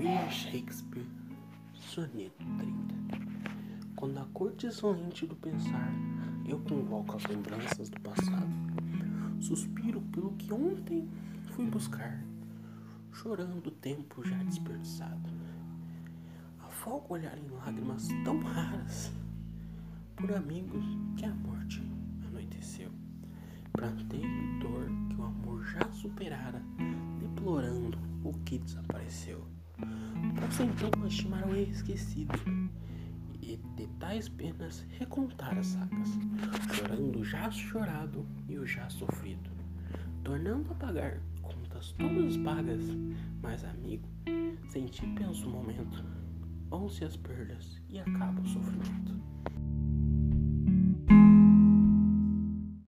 William Shakespeare, Soneto 30. Quando a corte sorrente do pensar, eu convoco as lembranças do passado. Suspiro pelo que ontem fui buscar, chorando o tempo já desperdiçado. Afogo o olhar em lágrimas tão raras, por amigos que a morte anoiteceu. Plantei dor que o amor já superara, deplorando o que desapareceu. Posso então estimar o erro esquecido e de tais penas recontar as sacas, chorando o já chorado e o já sofrido, tornando a pagar contas todas pagas. Mas amigo, senti penso o momento, vão-se as perdas e acaba o sofrimento.